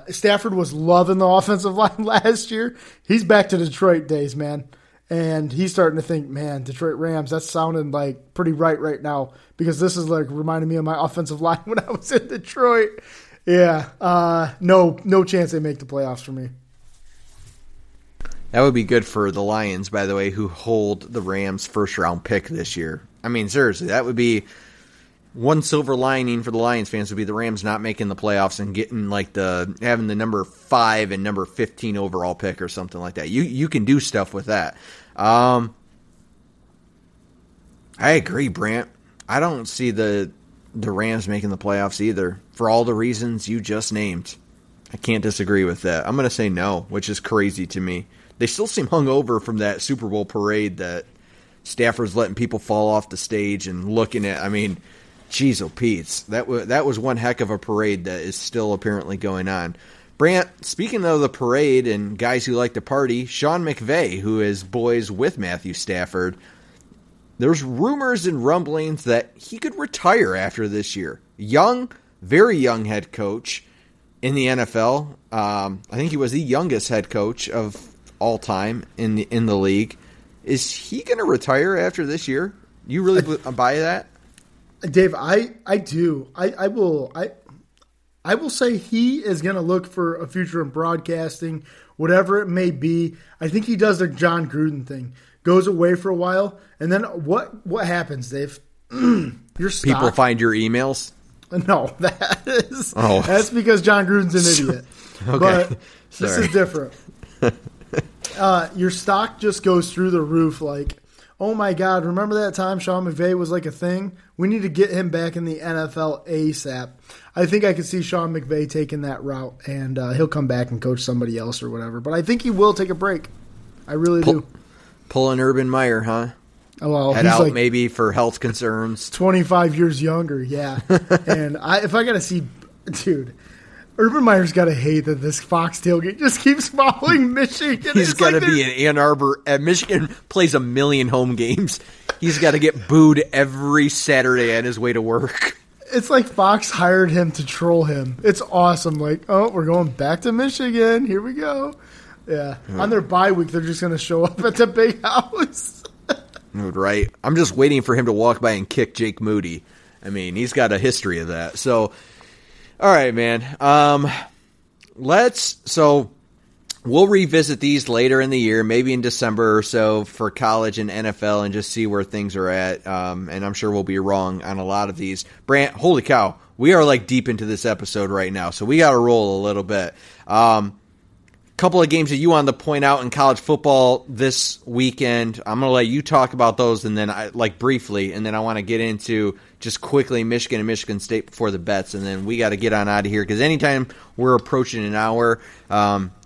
Stafford was loving the offensive line last year. He's back to Detroit days, man. And he's starting to think, man, Detroit Rams, that's sounding like pretty right now, because this is like reminding me of my offensive line when I was in Detroit. Yeah, no chance they make the playoffs for me. That would be good for the Lions, by the way, who hold the Rams' first-round pick this year. I mean, seriously, that would be one silver lining for the Lions fans, would be the Rams not making the playoffs and getting having the number 5 and number 15 overall pick or something like that. You can do stuff with that. I agree, Brant. I don't see the Rams making the playoffs either, for all the reasons you just named. I can't disagree with that. I'm going to say no, which is crazy to me. They still seem hungover from that Super Bowl parade that Stafford's letting people fall off the stage and looking at. I mean, jeez, oh Pete's. That was one heck of a parade that is still apparently going on. Brant, speaking of the parade and guys who like to party, Sean McVay, who is boys with Matthew Stafford, there's rumors and rumblings that he could retire after this year. Young, very young head coach in the NFL. I think he was the youngest head coach of all time in the league. Is he going to retire after this year? You really buy that? Dave, I do. I will say he is going to look for a future in broadcasting, whatever it may be. I think he does the John Gruden thing. Goes away for a while, and then what happens, Dave? Your stock. People find your emails? No, that's because John Gruden's an idiot. Okay. But this is different. Your stock just goes through the roof like, oh my God, remember that time Sean McVay was like a thing? We need to get him back in the NFL ASAP. I think I could see Sean McVay taking that route, and he'll come back and coach somebody else or whatever. But I think he will take a break. I really do. Pulling Urban Meyer, huh? Well, head out like maybe for health concerns. 25 years younger, yeah. And if I got to see – dude – Urban Meyer's got to hate that this Fox tailgate just keeps following Michigan. He's got to be in Ann Arbor. Michigan plays a million home games. He's got to get booed every Saturday on his way to work. It's like Fox hired him to troll him. It's awesome. Like, oh, we're going back to Michigan. Here we go. Yeah. Hmm. On their bye week, they're just going to show up at the big house. Right. I'm just waiting for him to walk by and kick Jake Moody. I mean, he's got a history of that. So... all right, man. We'll revisit these later in the year, maybe in December or so, for college and NFL, and just see where things are at. And I'm sure we'll be wrong on a lot of these. Brant, holy cow, we are like deep into this episode right now, so we got to roll a little bit. Couple of games that you wanted to point out in college football this weekend. I'm going to let you talk about those, and then briefly, and then I want to get into just quickly Michigan and Michigan State before the bets, and then we got to get on out of here, because anytime we're approaching an hour,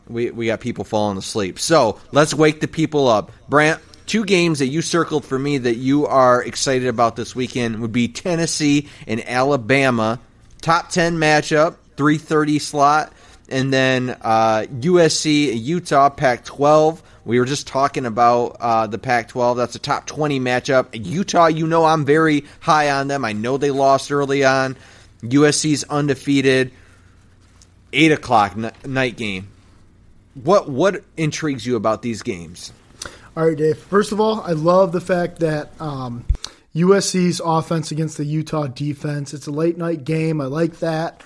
we got people falling asleep. So let's wake the people up. Brant, two games that you circled for me that you are excited about this weekend would be Tennessee and Alabama, top 10 matchup, 3:30 slot. And then USC, Utah, Pac-12. We were just talking about the Pac-12. That's a top 20 matchup. Utah, you know I'm very high on them. I know they lost early on. USC's undefeated. 8 o'clock night game. What intrigues you about these games? All right, Dave. First of all, I love the fact that USC's offense against the Utah defense. It's a late-night game. I like that.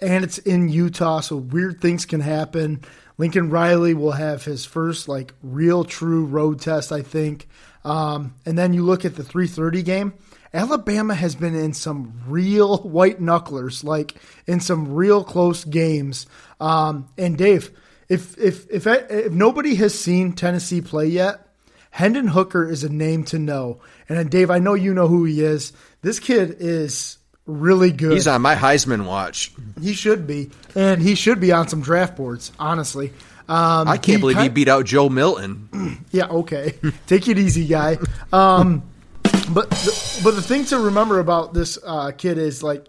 and it's in Utah, so weird things can happen. Lincoln Riley will have his first like real true road test, I think. And then you look at the 3:30 game. Alabama has been in some real white knucklers, like in some real close games. And Dave, if nobody has seen Tennessee play yet, Hendon Hooker is a name to know. And Dave, I know you know who he is. This kid is really good. He's on my Heisman watch. He should be. And he should be on some draft boards, honestly. I can't believe he beat out Joe Milton. Yeah, okay. Take it easy, guy. But the thing to remember about this kid is, like,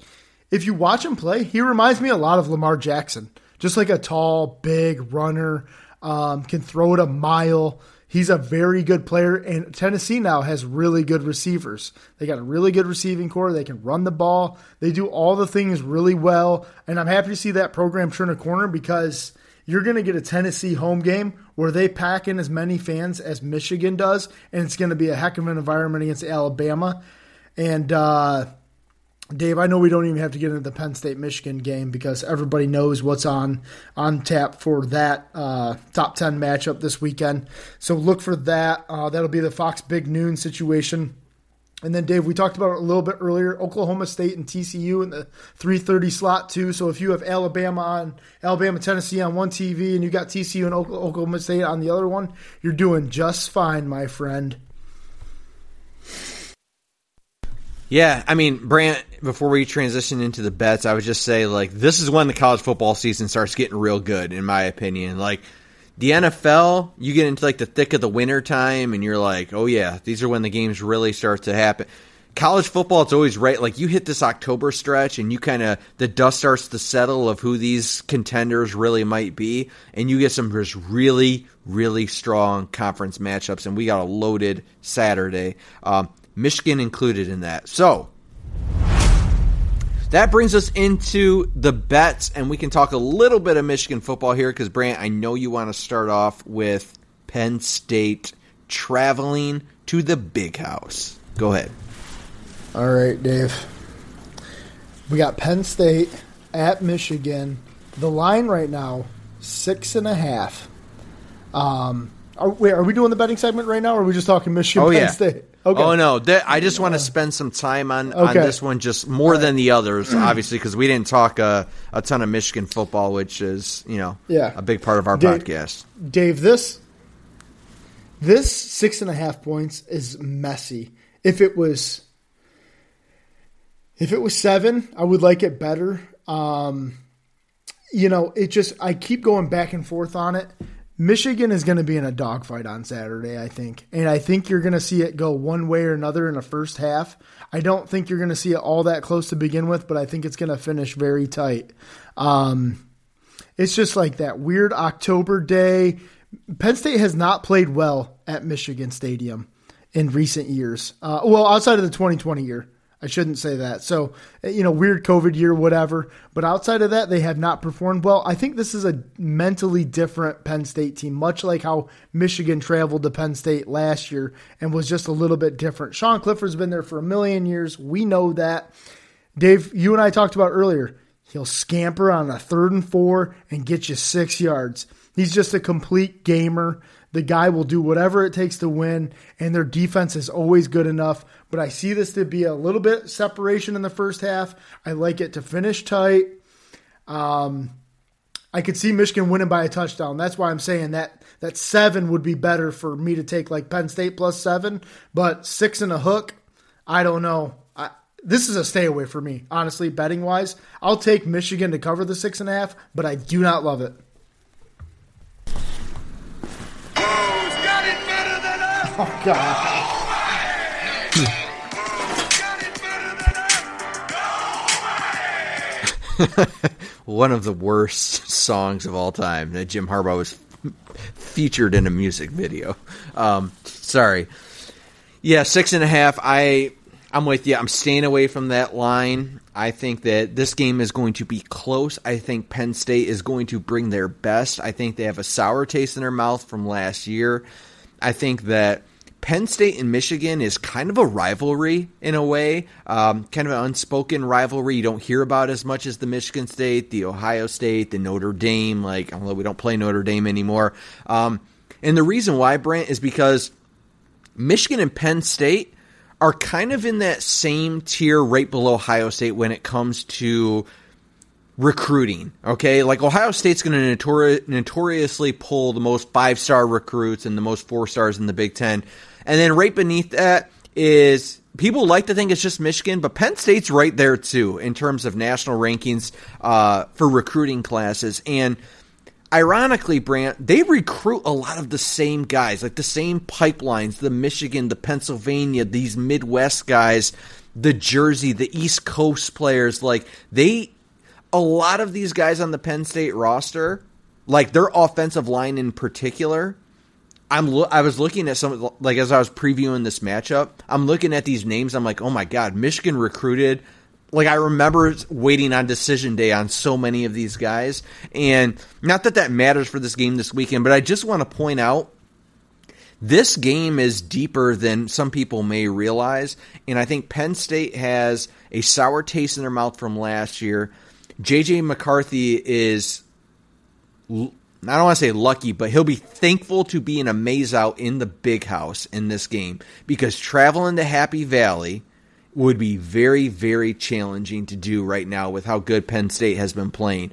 if you watch him play, he reminds me a lot of Lamar Jackson. Just like a tall, big runner, can throw it a mile. He's a very good player, and Tennessee now has really good receivers. They got a really good receiving core. They can run the ball. They do all the things really well, and I'm happy to see that program turn a corner because you're going to get a Tennessee home game where they pack in as many fans as Michigan does, and it's going to be a heck of an environment against Alabama. And Dave, I know we don't even have to get into the Penn State-Michigan game because everybody knows what's on tap for that top 10 matchup this weekend. So look for that. That'll be the Fox Big Noon situation. And then, Dave, we talked about it a little bit earlier, Oklahoma State and TCU in the 3:30 slot, too. So if you have Alabama-Tennessee on one TV and you got TCU and Oklahoma State on the other one, you're doing just fine, my friend. Yeah, I mean, Brant, before we transition into the bets, I would just say, like, this is when the college football season starts getting real good, in my opinion. Like, the NFL, you get into, like, the thick of the winter time, and you're like, oh, yeah, these are when the games really start to happen. College football, it's always right. Like, you hit this October stretch, and you kind of – the dust starts to settle of who these contenders really might be, and you get some just really, really strong conference matchups, and we got a loaded Saturday. Michigan included in that. So that brings us into the bets, and we can talk a little bit of Michigan football here because, Brant, I know you want to start off with Penn State traveling to the Big House. Go ahead. All right, Dave. We got Penn State at Michigan. The line right now, 6.5. Are we doing the betting segment right now, or are we just talking Michigan Penn State? Okay. Oh, no. I just want to spend some time on this one just more than the others, obviously, because we didn't talk a ton of Michigan football, which is, you know, a big part of our podcast. Dave, this 6.5 points is messy. If it was 7, I would like it better. You know, it just – I keep going back and forth on it. Michigan is going to be in a dogfight on Saturday, I think. And I think you're going to see it go one way or another in the first half. I don't think you're going to see it all that close to begin with, but I think it's going to finish very tight. It's just like that weird October day. Penn State has not played well at Michigan Stadium in recent years. Outside of the 2020 year. I shouldn't say that. So, you know, weird COVID year, whatever. But outside of that, they have not performed well. I think this is a mentally different Penn State team, much like how Michigan traveled to Penn State last year and was just a little bit different. Sean Clifford's been there for a million years. We know that. Dave, you and I talked about earlier, he'll scamper on a 3rd and 4 and get you 6 yards. He's just a complete gamer. The guy will do whatever it takes to win, and their defense is always good enough. But I see this to be a little bit separation in the first half. I like it to finish tight. I could see Michigan winning by a touchdown. That's why I'm saying that 7 would be better for me to take, like Penn State plus 7. But 6 and a hook, I don't know. This is a stay away for me, honestly, betting-wise. I'll take Michigan to cover the 6.5, but I do not love it. Oh, God. No way. One of the worst songs of all time that Jim Harbaugh was featured in a music video. Sorry. Yeah, 6.5. I'm with you. I'm staying away from that line. I think that this game is going to be close. I think Penn State is going to bring their best. I think they have a sour taste in their mouth from last year. I think that Penn State and Michigan is kind of a rivalry in a way, kind of an unspoken rivalry you don't hear about as much as the Michigan State, the Ohio State, the Notre Dame, like, although we don't play Notre Dame anymore. And the reason why, Brant, is because Michigan and Penn State are kind of in that same tier right below Ohio State when it comes to recruiting, okay? Like, Ohio State's going to notoriously pull the most five-star recruits and the most four-stars in the Big Ten. And then right beneath that is, people like to think it's just Michigan, but Penn State's right there too in terms of national rankings for recruiting classes. And ironically, Brant, they recruit a lot of the same guys, like the same pipelines, the Michigan, the Pennsylvania, these Midwest guys, the Jersey, the East Coast players. Like, a lot of these guys on the Penn State roster, like their offensive line in particular, I was looking at some, like, as I was previewing this matchup, I'm looking at these names, I'm like, oh my God, Michigan recruited. Like, I remember waiting on decision day on so many of these guys. And not that that matters for this game this weekend, but I just want to point out this game is deeper than some people may realize. And I think Penn State has a sour taste in their mouth from last year. J.J. McCarthy is, I don't want to say lucky, but he'll be thankful to be in a maze-out in the Big House in this game, because traveling to Happy Valley would be very, very challenging to do right now with how good Penn State has been playing.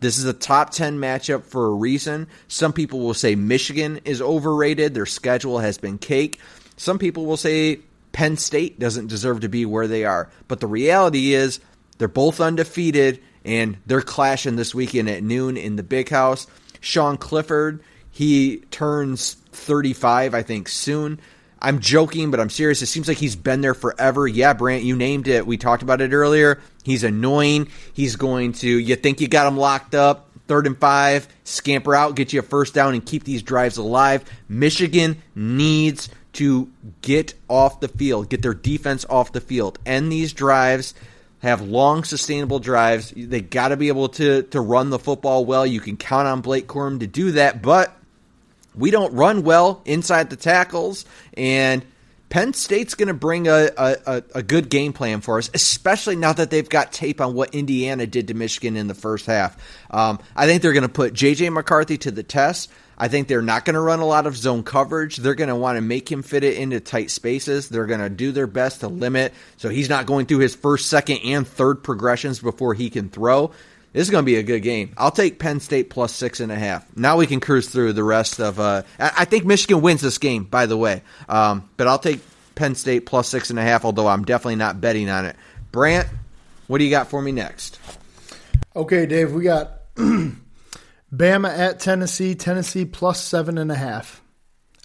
This is a top 10 matchup for a reason. Some people will say Michigan is overrated. Their schedule has been cake. Some people will say Penn State doesn't deserve to be where they are. But the reality is they're both undefeated, and they're clashing this weekend at noon in the Big House. Sean Clifford, he turns 35, I think, soon. I'm joking, but I'm serious. It seems like he's been there forever. Yeah, Brant, you named it. We talked about it earlier. He's annoying. He's going to, you think you got him locked up, 3rd and 5, scamper out, get you a first down, and keep these drives alive. Michigan needs to get off the field, get their defense off the field, end these drives, have long, sustainable drives. They got to be able to run the football well. You can count on Blake Corum to do that, but we don't run well inside the tackles, and Penn State's going to bring a good game plan for us, especially now that they've got tape on what Indiana did to Michigan in the first half. I think they're going to put J.J. McCarthy to the test. I think they're not going to run a lot of zone coverage. They're going to want to make him fit it into tight spaces. They're going to do their best to limit so he's not going through his first, second, and third progressions before he can throw. This is going to be a good game. I'll take Penn State plus 6.5. Now we can cruise through the rest of I think Michigan wins this game, by the way. But I'll take Penn State plus 6.5, although I'm definitely not betting on it. Brant, what do you got for me next? Okay, Dave, we got Bama at Tennessee. Tennessee plus 7.5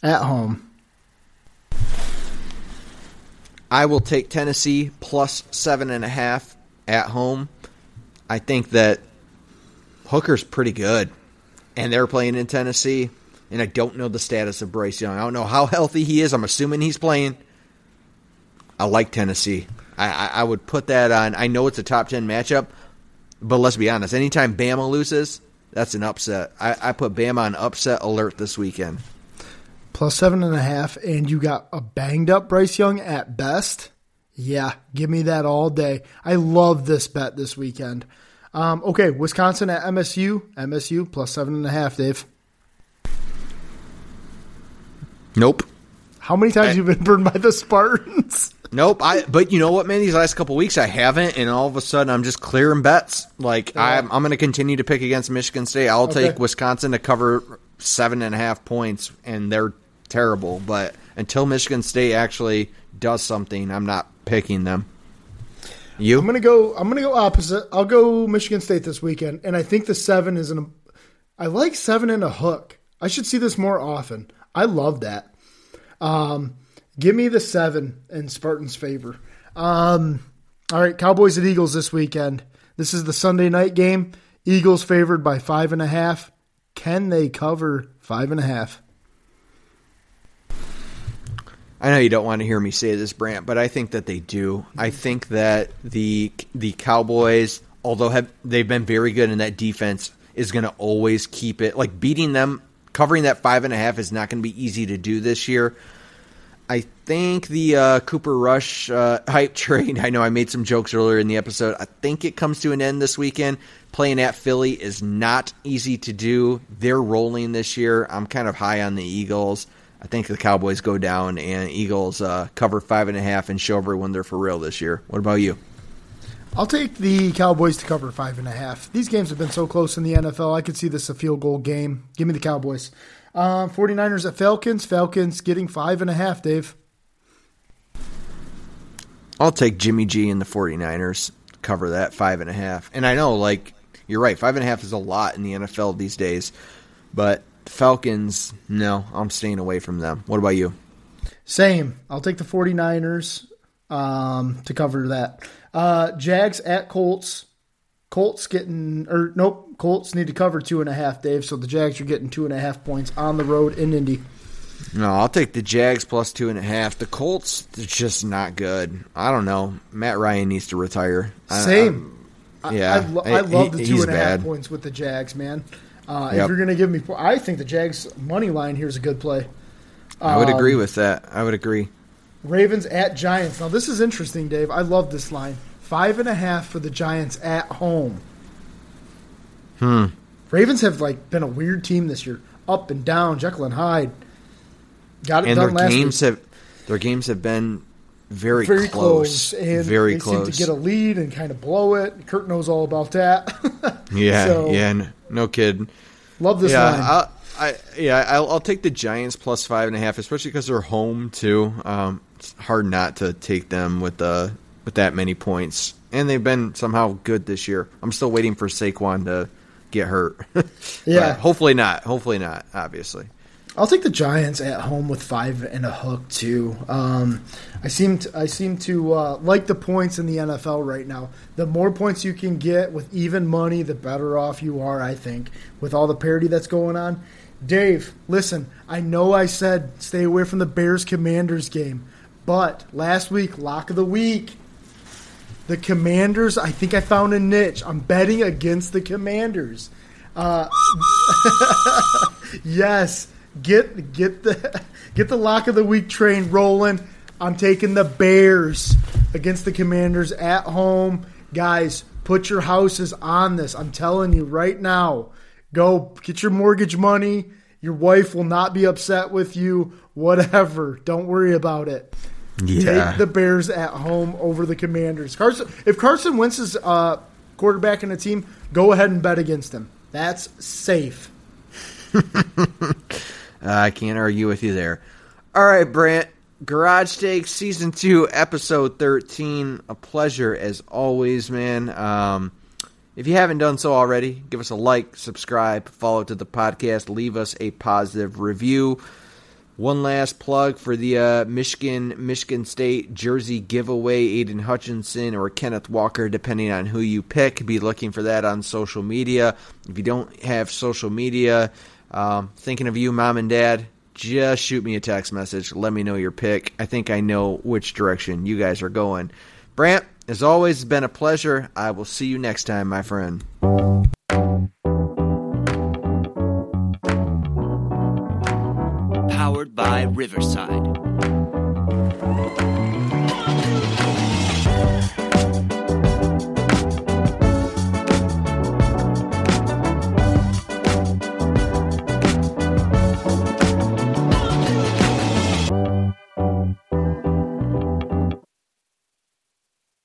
at home. I will take Tennessee plus 7.5 at home. I think that Hooker's pretty good, and they're playing in Tennessee, and I don't know the status of Bryce Young. I don't know how healthy he is. I'm assuming he's playing. I like Tennessee. I would put that on. I know it's a top 10 matchup, but let's be honest. Anytime Bama loses, that's an upset. I put Bama on upset alert this weekend. Plus 7.5, and you got a banged-up Bryce Young at best. Yeah, give me that all day. I love this bet this weekend. Okay, Wisconsin at MSU. MSU plus 7.5, Dave. Nope. How many times have you been burned by the Spartans? Nope. But you know what, man? These last couple weeks I haven't, and all of a sudden I'm just clearing bets. Like, yeah. I'm going to continue to pick against Michigan State. I'll take Wisconsin to cover 7.5 points, and they're terrible. But until Michigan State actually does something, I'm not picking them. You? I'm gonna go opposite. I'll go Michigan State this weekend, and I think the 7 is an. I like 7 and a hook. I should see this more often. I love that. Give me the 7 in Spartans' favor. All right, Cowboys at Eagles this weekend. This is the Sunday night game. Eagles favored by 5.5. Can they cover 5.5? I know you don't want to hear me say this, Brant, but I think that they do. I think that the Cowboys, although they've been very good in that defense, is going to always keep it. Like, beating them, covering that 5.5 is not going to be easy to do this year. I think the Cooper Rush hype train, I know I made some jokes earlier in the episode, I think it comes to an end this weekend. Playing at Philly is not easy to do. They're rolling this year. I'm kind of high on the Eagles. I think the Cowboys go down and Eagles cover 5.5 and show everyone they're for real this year. What about you? I'll take the Cowboys to cover 5.5. These games have been so close in the NFL. I could see this a field goal game. Give me the Cowboys. 49ers at Falcons. Falcons getting 5.5, Dave. I'll take Jimmy G and the 49ers. Cover that 5.5. And I know, like, you're right. 5.5 is a lot in the NFL these days. But Falcons, no, I'm staying away from them. What about you? Same. I'll take the 49ers to cover that. Jags at Colts. Colts need to cover 2.5, Dave. So the Jags are getting 2.5 points on the road in Indy. No, I'll take the Jags plus 2.5. The Colts, they're just not good. I don't know. Matt Ryan needs to retire. Same. I love the 2.5 points with the Jags, man. If you're going to give me, I think the Jags money line here is a good play. I would agree with that. I would agree. Ravens at Giants. Now, this is interesting, Dave. I love this line. 5.5 for the Giants at home. Ravens have been a weird team this year. Up and down, Jekyll and Hyde. Got it and done last week. Their games have been very close. And very close. They seem to get a lead and kind of blow it. Kurt knows all about that. No kidding. Love this line. I'll take the Giants plus 5.5, especially because they're home too. It's hard not to take them with that many points, and they've been somehow good this year. I'm still waiting for Saquon to get hurt. Hopefully not. Obviously, I'll take the Giants at home with 5.5 too. I seem to like the points in the NFL right now. The more points you can get with even money, the better off you are. I think with all the parity that's going on. Dave, listen, I know I said stay away from the Bears-Commanders game, but last week, lock of the week, the Commanders, I think I found a niche. I'm betting against the Commanders. Yes, get the lock of the week train rolling. I'm taking the Bears against the Commanders at home. Guys, put your houses on this. I'm telling you right now. Go get your mortgage money. Your wife will not be upset with you. Whatever. Don't worry about it. Yeah. Take the Bears at home over the Commanders. If Carson Wentz is quarterback in a team, go ahead and bet against him. That's safe. I can't argue with you there. All right, Brant. Garage Takes Season 2, Episode 13. A pleasure as always, man. If you haven't done so already, give us a like, subscribe, follow to the podcast, leave us a positive review. One last plug for the Michigan State jersey giveaway. Aidan Hutchinson or Kenneth Walker, depending on who you pick. Be looking for that on social media. If you don't have social media, thinking of you, Mom and Dad, just shoot me a text message. Let me know your pick. I think I know which direction you guys are going. Brant, as always, it's been a pleasure. I will see you next time, my friend. Powered by Riverside.